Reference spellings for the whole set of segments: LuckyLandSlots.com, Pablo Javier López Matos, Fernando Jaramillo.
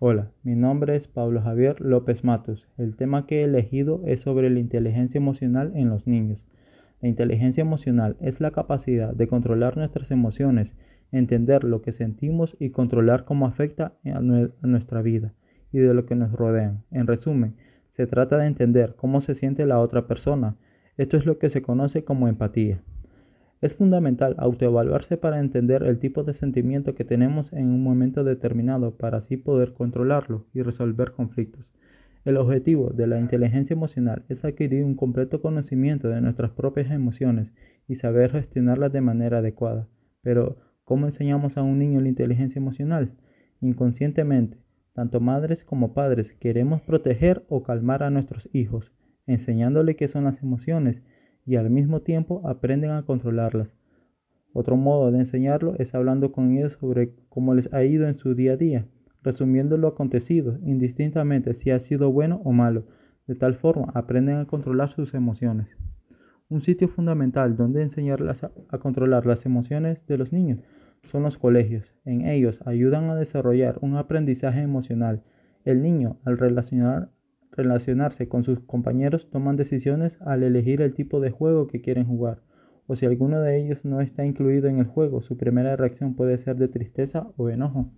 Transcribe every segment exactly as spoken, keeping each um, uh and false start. Hola, mi nombre es Pablo Javier López Matos. El tema que he elegido es sobre la inteligencia emocional en los niños. La inteligencia emocional es la capacidad de controlar nuestras emociones, entender lo que sentimos y controlar cómo afecta a nuestra vida y de lo que nos rodean. En resumen, se trata de entender cómo se siente la otra persona. Esto es lo que se conoce como empatía. Es fundamental autoevaluarse para entender el tipo de sentimiento que tenemos en un momento determinado para así poder controlarlo y resolver conflictos. El objetivo de la inteligencia emocional es adquirir un completo conocimiento de nuestras propias emociones y saber gestionarlas de manera adecuada. Pero, ¿cómo enseñamos a un niño la inteligencia emocional? Inconscientemente, tanto madres como padres queremos proteger o calmar a nuestros hijos, enseñándole qué son las emociones, y al mismo tiempo aprenden a controlarlas. Otro modo de enseñarlo es hablando con ellos sobre cómo les ha ido en su día a día, resumiendo lo acontecido, indistintamente si ha sido bueno o malo. De tal forma, aprenden a controlar sus emociones. Un sitio fundamental donde enseñarlas a, a controlar las emociones de los niños son los colegios. En ellos ayudan a desarrollar un aprendizaje emocional. El niño, al relacionar Relacionarse con sus compañeros, toman decisiones al elegir el tipo de juego que quieren jugar, o si alguno de ellos no está incluido en el juego, su primera reacción puede ser de tristeza o enojo.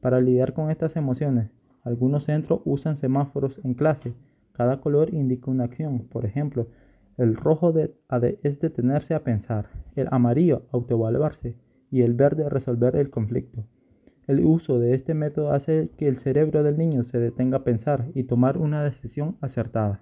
Para lidiar con estas emociones, algunos centros usan semáforos en clase. Cada color indica una acción. Por ejemplo, el rojo de, de, es detenerse a pensar, el amarillo autoevaluarse y el verde resolver el conflicto. El uso de este método hace que el cerebro del niño se detenga a pensar y tomar una decisión acertada.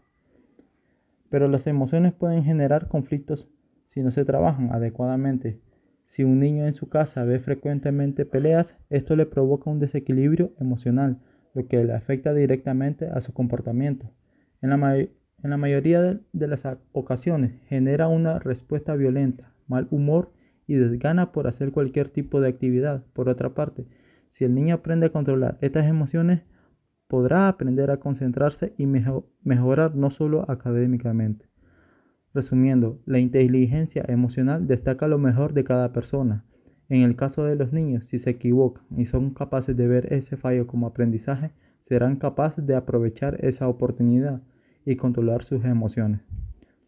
Pero las emociones pueden generar conflictos si no se trabajan adecuadamente. Si un niño en su casa ve frecuentemente peleas, esto le provoca un desequilibrio emocional, lo que le afecta directamente a su comportamiento. En la, may- en la mayoría de, de las ocasiones genera una respuesta violenta, mal humor y desgana por hacer cualquier tipo de actividad. Por otra parte, si el niño aprende a controlar estas emociones, podrá aprender a concentrarse y mejo- mejorar no solo académicamente. Resumiendo, la inteligencia emocional destaca lo mejor de cada persona. En el caso de los niños, si se equivocan y son capaces de ver ese fallo como aprendizaje, serán capaces de aprovechar esa oportunidad y controlar sus emociones.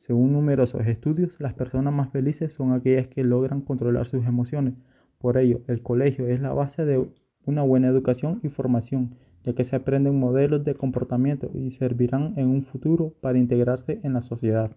Según numerosos estudios, las personas más felices son aquellas que logran controlar sus emociones. Por ello, el colegio es la base de una buena educación y formación, ya que se aprenden modelos de comportamiento y servirán en un futuro para integrarse en la sociedad.